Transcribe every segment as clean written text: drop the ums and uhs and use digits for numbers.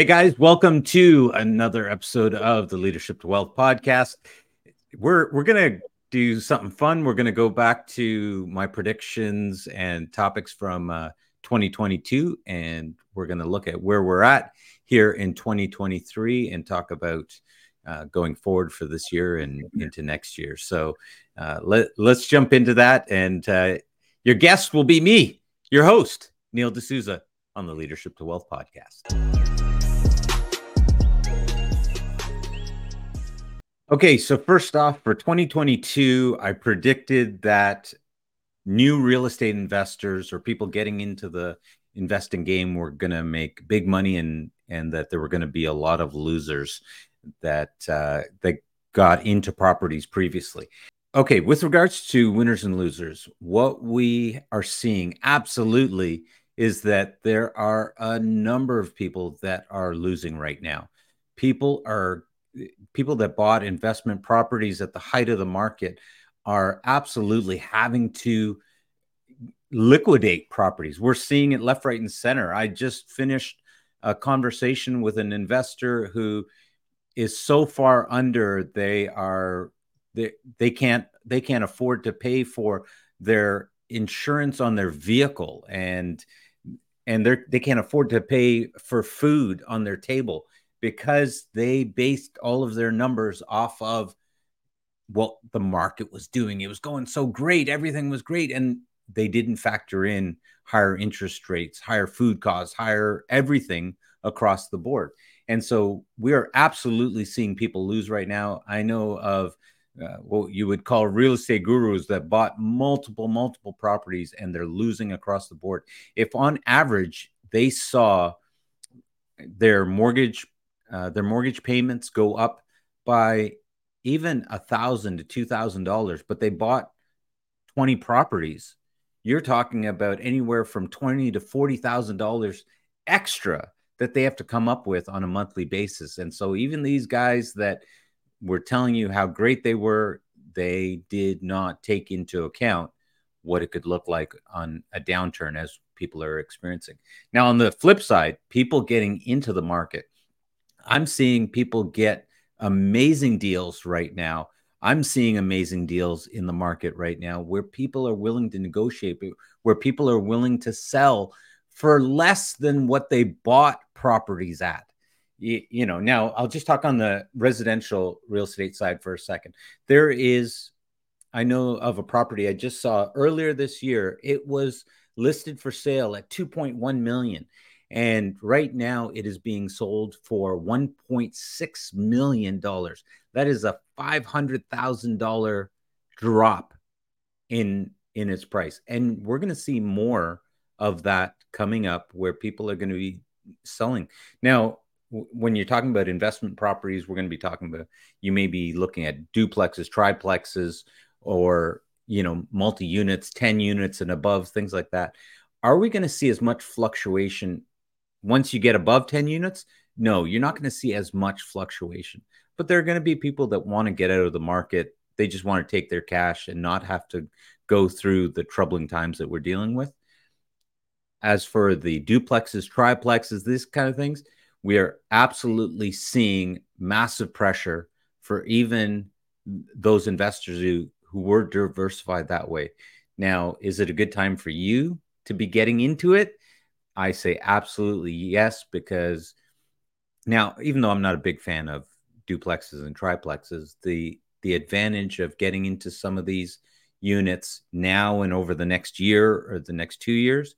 Hey guys, welcome to another episode of the Leadership to Wealth podcast. We're going to do something fun. We're going to go back to my predictions and topics from 2022, and we're going to look at where we're at here in 2023 and talk about going forward for this year and into next year. So let's jump into that. And your guest will be me, your host, Neil D'Souza, on the Leadership to Wealth podcast. Okay, so first off, for 2022, I predicted that new real estate investors or people getting into the investing game were going to make big money, and that there were going to be a lot of losers that got into properties previously. Okay, with regards to winners and losers, what we are seeing absolutely is that there are a number of people that are losing right now. People that bought investment properties at the height of the market are absolutely having to liquidate properties. We're seeing it left, right, and center. I just finished a conversation with an investor who is so far under they can't afford to pay for their insurance on their vehicle, and they can't afford to pay for food on their table, because they based all of their numbers off of what the market was doing. It was going so great. Everything was great. And they didn't factor in higher interest rates, higher food costs, higher everything across the board. And so we are absolutely seeing people lose right now. I know of what you would call real estate gurus that bought multiple properties, and they're losing across the board. If on average they saw their mortgage payments go up by even $1,000 to $2,000, but they bought 20 properties, you're talking about anywhere from $20,000 to $40,000 extra that they have to come up with on a monthly basis. And so even these guys that were telling you how great they were, they did not take into account what it could look like on a downturn as people are experiencing. Now, on the flip side, people getting into the market, I'm seeing people get amazing deals right now. I'm seeing amazing deals in the market right now where people are willing to negotiate, where people are willing to sell for less than what they bought properties at. You know, now I'll just talk on the residential real estate side for a second. I know of a property I just saw earlier this year. It was listed for sale at $2.1 million. And right now it is being sold for $1.6 million. That is a $500,000 drop in its price. And we're going to see more of that coming up, where people are going to be selling. Now, when you're talking about investment properties, we're going to be talking about, you may be looking at duplexes, triplexes, or, you know, multi-units, 10 units and above, things like that. Are we going to see as much fluctuation once you get above 10 units? No, you're not going to see as much fluctuation, but there are going to be people that want to get out of the market. They just want to take their cash and not have to go through the troubling times that we're dealing with. As for the duplexes, triplexes, these kind of things, we are absolutely seeing massive pressure for even those investors who were diversified that way. Now, is it a good time for you to be getting into it? I say absolutely yes, because now, even though I'm not a big fan of duplexes and triplexes, the advantage of getting into some of these units now and over the next year or the next 2 years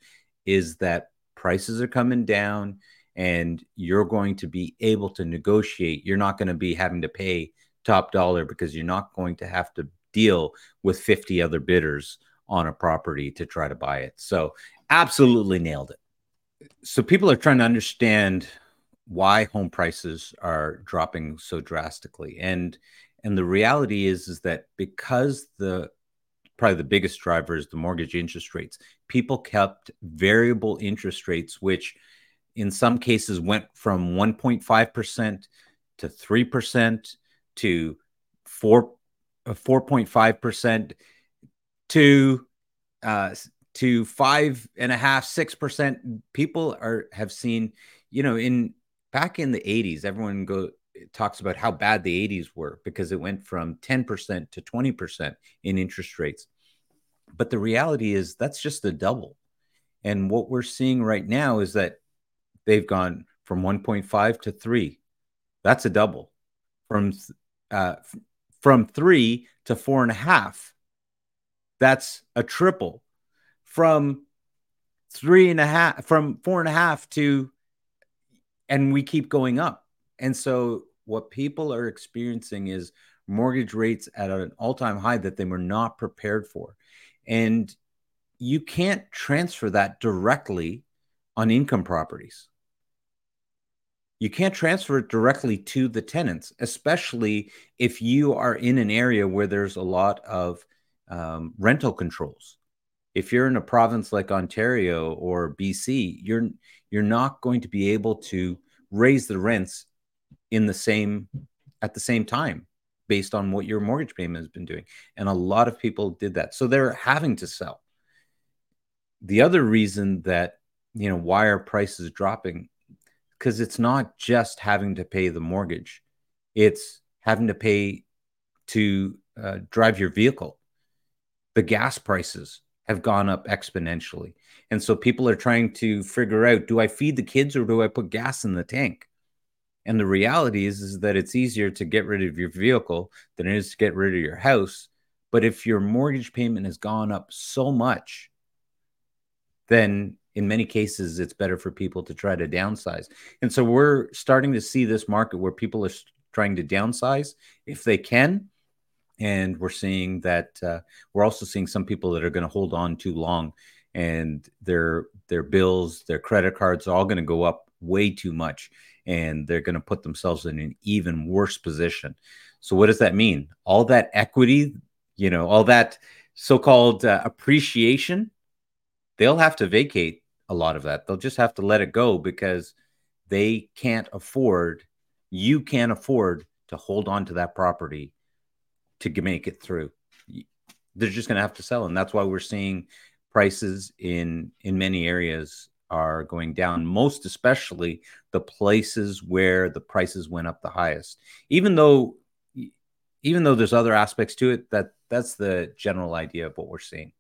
is that prices are coming down, and you're going to be able to negotiate. You're not going to be having to pay top dollar, because you're not going to have to deal with 50 other bidders on a property to try to buy it. So absolutely nailed it. So people are trying to understand why home prices are dropping so drastically. And the reality is that because probably the biggest driver is the mortgage interest rates, people kept variable interest rates, which in some cases went from 1.5% to 3% to 4.5% to 5.5%, 6%. People have seen, you know, in back in the 80s, everyone talks about how bad the 80s were because it went from 10% to 20% in interest rates. But the reality is that's just the double. And what we're seeing right now is that they've gone from 1.5 to 3. That's a double. From 3 to 4.5, that's a triple. From 3.5, from 4.5 to, and we keep going up. And so what people are experiencing is mortgage rates at an all-time high that they were not prepared for. And you can't transfer that directly on income properties. You can't transfer it directly to the tenants, especially if you are in an area where there's a lot of rental controls. If you're in a province like Ontario or BC, you're not going to be able to raise the rents at the same time based on what your mortgage payment has been doing. And a lot of people did that. So they're having to sell. The other reason that, why are prices dropping? Because it's not just having to pay the mortgage. It's having to pay to drive your vehicle. The gas prices have gone up exponentially. And so people are trying to figure out, do I feed the kids or do I put gas in the tank? And the reality is that it's easier to get rid of your vehicle than it is to get rid of your house. But if your mortgage payment has gone up so much, then in many cases, it's better for people to try to downsize. And so we're starting to see this market where people are trying to downsize if they can. And we're seeing that we're also seeing some people that are going to hold on too long, and their bills, their credit cards are all going to go up way too much, and they're going to put themselves in an even worse position. So what does that mean? All that equity, all that so-called appreciation, they'll have to vacate a lot of that. They'll just have to let it go because you can't afford to hold on to that property to make it through. They're just going to have to sell. And that's why we're seeing prices in many areas are going down, most especially the places where the prices went up the highest. Even though there's other aspects to it, that's the general idea of what we're seeing.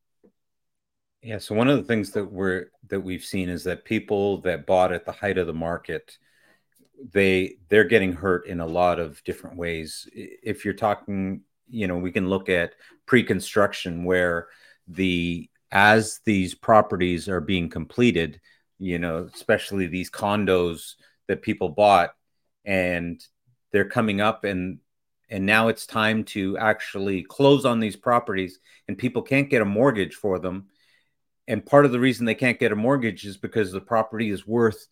Yeah. So one of the things that we've seen is that people that bought at the height of the market, they're getting hurt in a lot of different ways. If you're talking, we can look at pre-construction where as these properties are being completed, especially these condos that people bought, and they're coming up and now it's time to actually close on these properties, and people can't get a mortgage for them. And part of the reason they can't get a mortgage is because the property is worth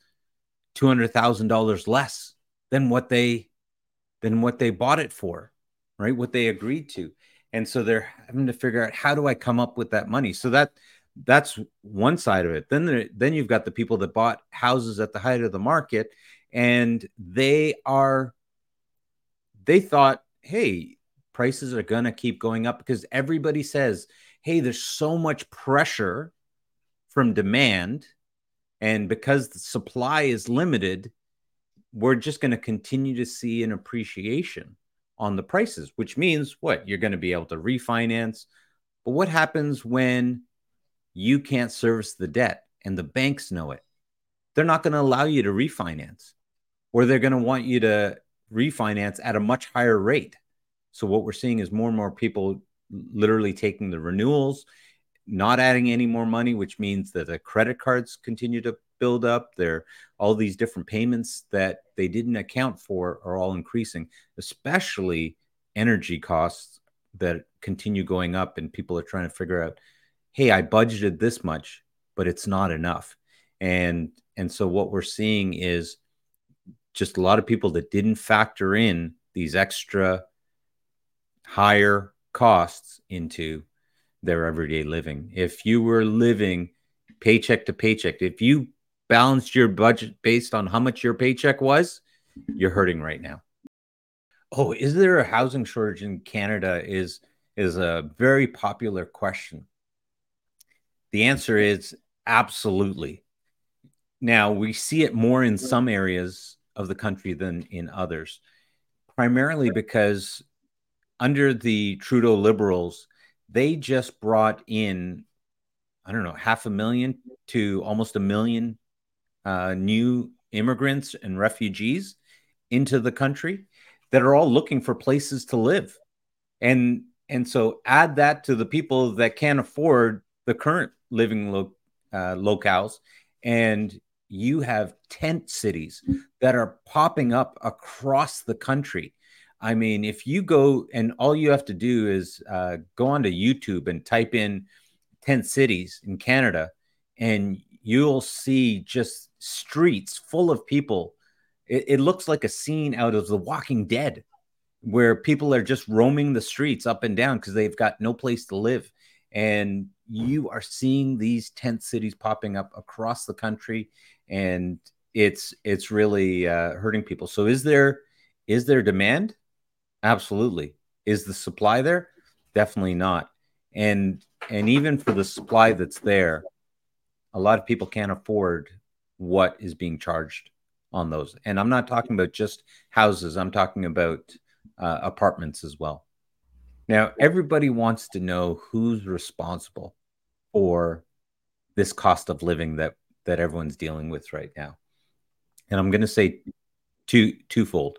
$200,000 less than what they bought it for, right? What they agreed to. And so they're having to figure out, how do I come up with that money? So that's one side of it. Then you've got the people that bought houses at the height of the market, and they thought, hey, prices are going to keep going up because everybody says, hey, there's so much pressure from demand, and because the supply is limited, we're just going to continue to see an appreciation on the prices, which means what? You're going to be able to refinance. But what happens when you can't service the debt and the banks know it? They're not going to allow you to refinance, or they're going to want you to refinance at a much higher rate. So what we're seeing is more and more people literally taking the renewals, not adding any more money, which means that the credit cards continue to build up. All these different payments that they didn't account for are all increasing, especially energy costs that continue going up. And people are trying to figure out, hey, I budgeted this much, but it's not enough. And so what we're seeing is just a lot of people that didn't factor in these extra higher costs into their everyday living. If you were living paycheck to paycheck, if you balanced your budget based on how much your paycheck was, you're hurting right now. Oh, is there a housing shortage in Canada? Is a very popular question. The answer is absolutely. Now, we see it more in some areas of the country than in others, primarily because under the Trudeau Liberals, they just brought in, I don't know, 500,000 to almost 1 million new immigrants and refugees into the country that are all looking for places to live. And so add that to the people that can't afford the current living locales, and you have tent cities that are popping up across the country. I mean, if you go, and all you have to do is go onto YouTube and type in tent cities in Canada, and you'll see just streets full of people. It looks like a scene out of The Walking Dead, where people are just roaming the streets up and down because they've got no place to live. And you are seeing these tent cities popping up across the country, and it's really hurting people. So is there demand? Absolutely. Is the supply there? Definitely not. And even for the supply that's there, a lot of people can't afford what is being charged on those. And I'm not talking about just houses. I'm talking about apartments as well. Now, everybody wants to know who's responsible for this cost of living that everyone's dealing with right now. And I'm going to say twofold.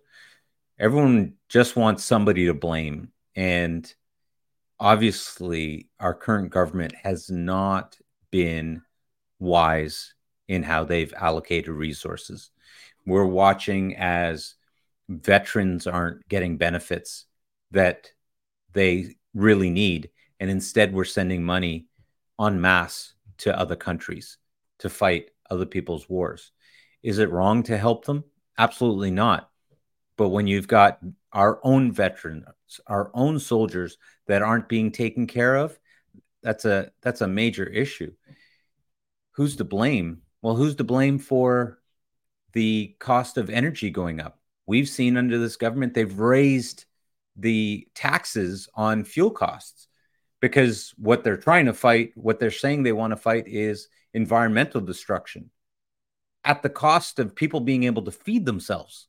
Everyone just wants somebody to blame. And obviously, our current government has not been wise in how they've allocated resources. We're watching as veterans aren't getting benefits that they really need. And instead, we're sending money en masse to other countries to fight other people's wars. Is it wrong to help them? Absolutely not. But when you've got our own veterans, our own soldiers that aren't being taken care of, that's a major issue. Who's to blame? Well, who's to blame for the cost of energy going up? We've seen under this government, they've raised the taxes on fuel costs because what they're trying to fight, what they're saying they want to fight is environmental destruction at the cost of people being able to feed themselves.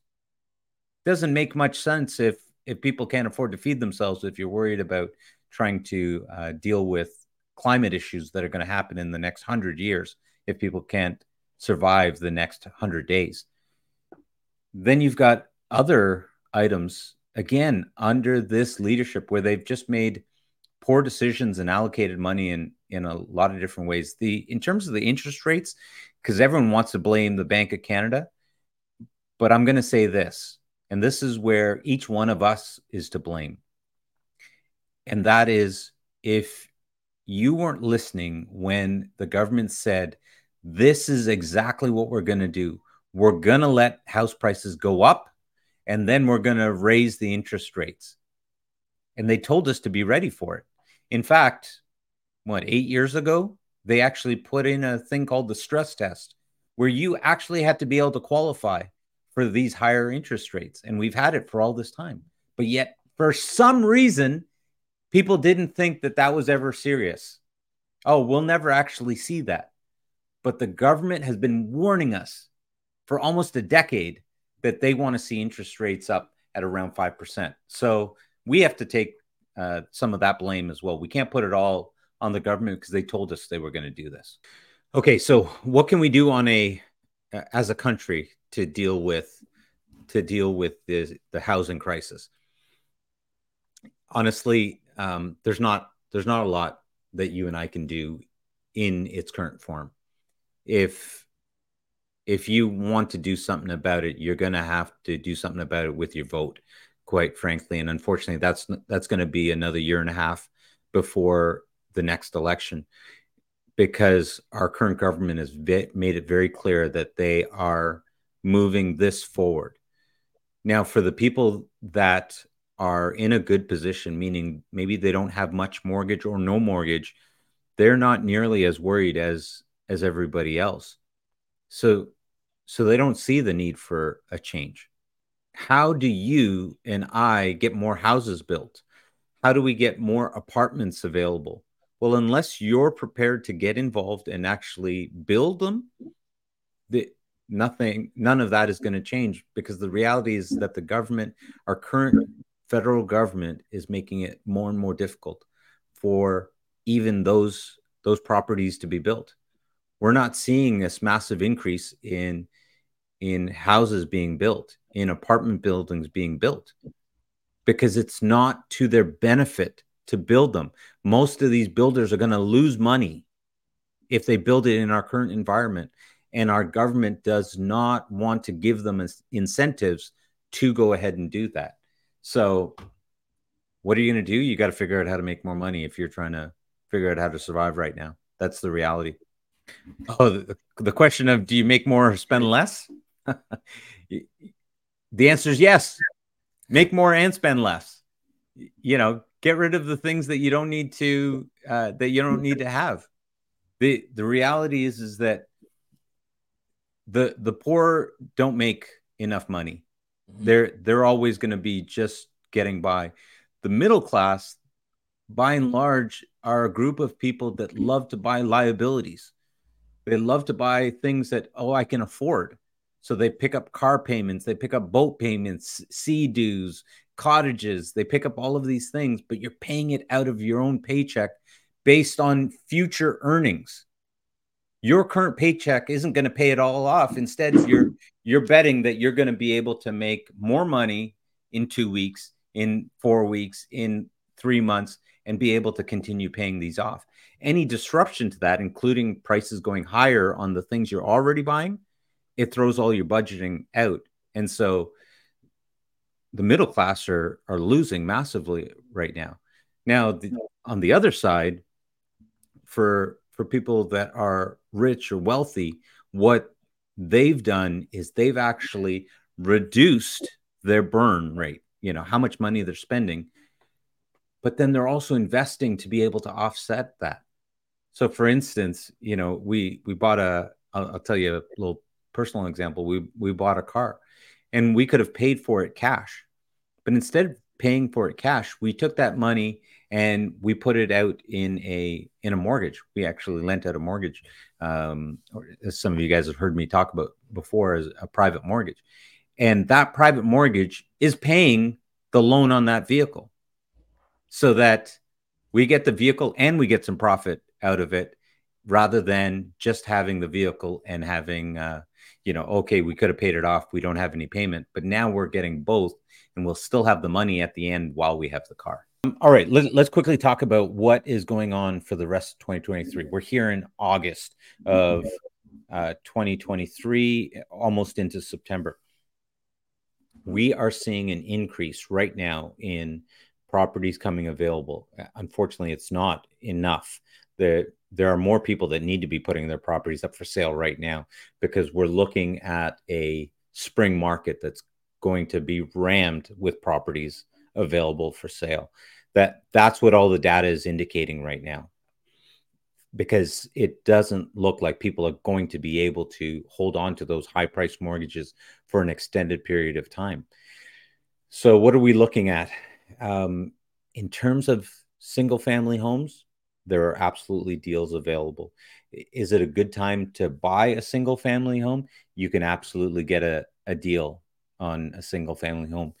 Doesn't make much sense if people can't afford to feed themselves, if you're worried about trying to deal with climate issues that are going to happen in the next 100 years, if people can't survive the next 100 days. Then you've got other items, again, under this leadership where they've just made poor decisions and allocated money in a lot of different ways. In terms of the interest rates, because everyone wants to blame the Bank of Canada, but I'm going to say this, and this is where each one of us is to blame. And that is, if you weren't listening when the government said, this is exactly what we're going to do. We're going to let house prices go up, and then we're going to raise the interest rates. And they told us to be ready for it. In fact, 8 years ago, they actually put in a thing called the stress test, where you actually had to be able to qualify for these higher interest rates. And we've had it for all this time. But yet, for some reason, people didn't think that was ever serious. Oh, we'll never actually see that. But the government has been warning us for almost a decade that they want to see interest rates up at around 5%. So we have to take some of that blame as well. We can't put it all on the government because they told us they were going to do this. Okay, so what can we do as a country to deal with the housing crisis? Honestly, there's not a lot that you and I can do in its current form. If you want to do something about it, you're going to have to do something about it with your vote, quite frankly. And unfortunately, that's going to be another year and a half before the next election, because our current government has made it very clear that they are moving this forward. Now, for the people that are in a good position, meaning maybe they don't have much mortgage or no mortgage, they're not nearly as worried as everybody else. So they don't see the need for a change. How do you and I get more houses built? How do we get more apartments available? Well, unless you're prepared to get involved and actually build them, none of that is going to change, because the reality is that the government, our current federal government, is making it more and more difficult for even those properties to be built. We're not seeing this massive increase in houses being built, in apartment buildings being built, because it's not to their benefit to build them. Most of these builders are going to lose money if they build it in our current environment. And our government does not want to give them incentives to go ahead and do that. So what are you going to do? You got to figure out how to make more money if you're trying to figure out how to survive right now. That's the reality. Oh, the question of, do you make more or spend less? The answer is yes. Make more and spend less. You know, get rid of the things that you don't need to have. The reality is that the poor don't make enough money. They're always going to be just getting by. The middle class, by and large, are a group of people that love to buy liabilities. They love to buy things that, I can afford. So they pick up car payments, they pick up boat payments, sea dues, cottages, they pick up all of these things, but you're paying it out of your own paycheck based on future earnings. Your current paycheck isn't going to pay it all off. Instead, you're betting that you're going to be able to make more money in 2 weeks, in 4 weeks, in 3 months, and be able to continue paying these off. Any disruption to that, including prices going higher on the things you're already buying, it throws all your budgeting out. And so the middle class are losing massively right now. Now, on the other side, for people that are rich or wealthy, what they've done is they've actually reduced their burn rate, you know, how much money they're spending, but then they're also investing to be able to offset that. So for instance, you know, we bought I'll tell you a little personal example. We bought a car and we could have paid for it cash, but instead of paying for it cash, we took that money and we put it out in a mortgage. We actually lent out a mortgage, as some of you guys have heard me talk about before, as a private mortgage. And that private mortgage is paying the loan on that vehicle, so that we get the vehicle and we get some profit out of it, rather than just having the vehicle and having, we could have paid it off, we don't have any payment, but now we're getting both, and we'll still have the money at the end while we have the car. All right, let's quickly talk about what is going on for the rest of 2023. We're here in August of 2023, almost into September. We are seeing an increase right now in properties coming available. Unfortunately, it's not enough. There are more people that need to be putting their properties up for sale right now, because we're looking at a spring market that's going to be rammed with properties available for sale. That's what all the data is indicating right now, because it doesn't look like people are going to be able to hold on to those high price mortgages for an extended period of time. So what are we looking at? In terms of single family homes, there are absolutely deals available. Is it a good time to buy a single family home? You can absolutely get a deal on a single family home.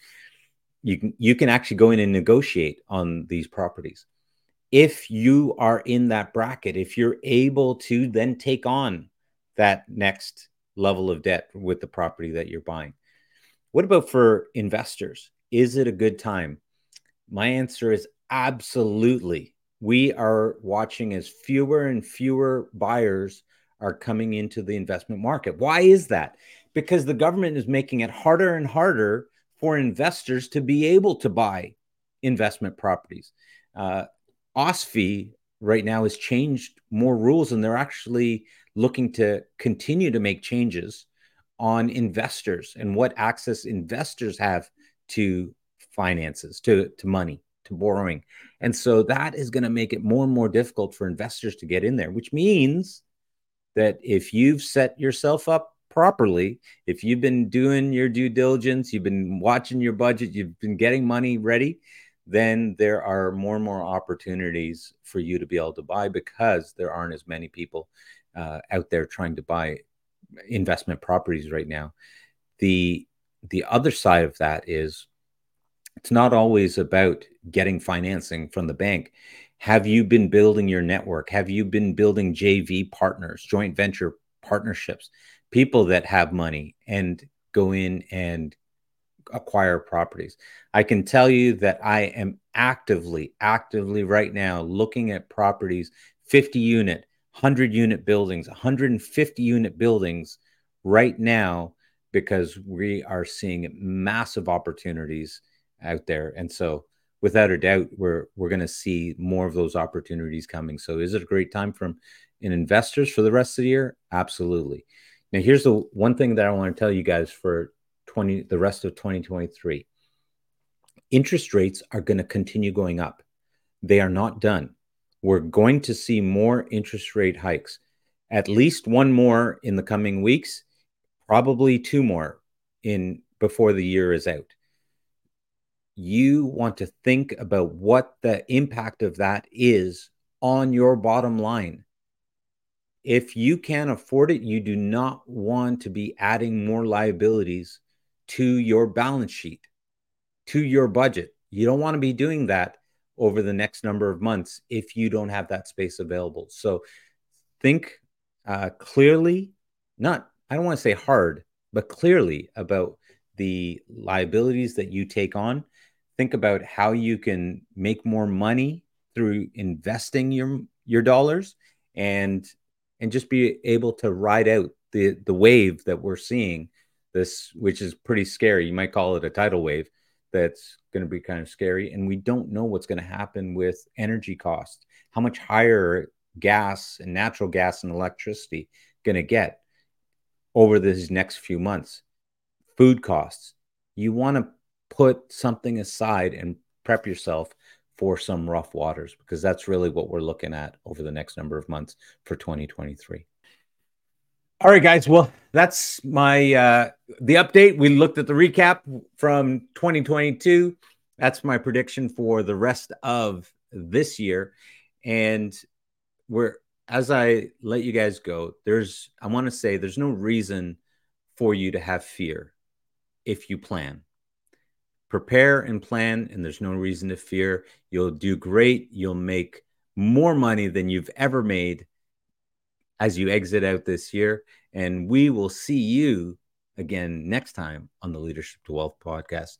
You can actually go in and negotiate on these properties. If you are in that bracket, if you're able to then take on that next level of debt with the property that you're buying. What about for investors? Is it a good time? My answer is absolutely. We are watching as fewer and fewer buyers are coming into the investment market. Why is that? Because the government is making it harder and harder for investors to be able to buy investment properties. OSFI right now has changed more rules, and they're actually looking to continue to make changes on investors and what access investors have to finances, to money, to borrowing. And so that is going to make it more and more difficult for investors to get in there, which means that if you've set yourself up properly, if you've been doing your due diligence, you've been watching your budget, you've been getting money ready, then there are more and more opportunities for you to be able to buy, because there aren't as many people out there trying to buy investment properties right now. The other side of that is it's not always about getting financing from the bank. Have you been building your network? Have you been building JV partners, joint venture partnerships, people that have money and go in and acquire properties? I can tell you that I am actively right now looking at properties, 50 unit, 100 unit buildings, 150 unit buildings right now, because we are seeing massive opportunities out there. And so without a doubt, we're going to see more of those opportunities coming. So is it a great time from investors for the rest of the year? Absolutely. Now, here's the one thing that I want to tell you guys for the rest of 2023. Interest rates are going to continue going up. They are not done. We're going to see more interest rate hikes, at least one more in the coming weeks, probably two more in before the year is out. You want to think about what the impact of that is on your bottom line. If you can't afford it, you do not want to be adding more liabilities to your balance sheet, to your budget. You don't want to be doing that over the next number of months if you don't have that space available. So think clearly, I don't want to say hard, but clearly about the liabilities that you take on. Think about how you can make more money through investing your dollars and just be able to ride out the wave that we're seeing, this, which is pretty scary. You might call it a tidal wave. That's going to be kind of scary. And we don't know what's going to happen with energy costs, how much higher gas and natural gas and electricity going to get over these next few months. Food costs. You want to put something aside and prep yourself for some rough waters, because that's really what we're looking at over the next number of months for 2023. All right, guys. Well, that's my the update. We looked at the recap from 2022. That's my prediction for the rest of this year. And as I let you guys go, I want to say there's no reason for you to have fear if you plan. Prepare and plan, and there's no reason to fear. You'll do great. You'll make more money than you've ever made as you exit out this year. And we will see you again next time on the Leadership to Wealth podcast.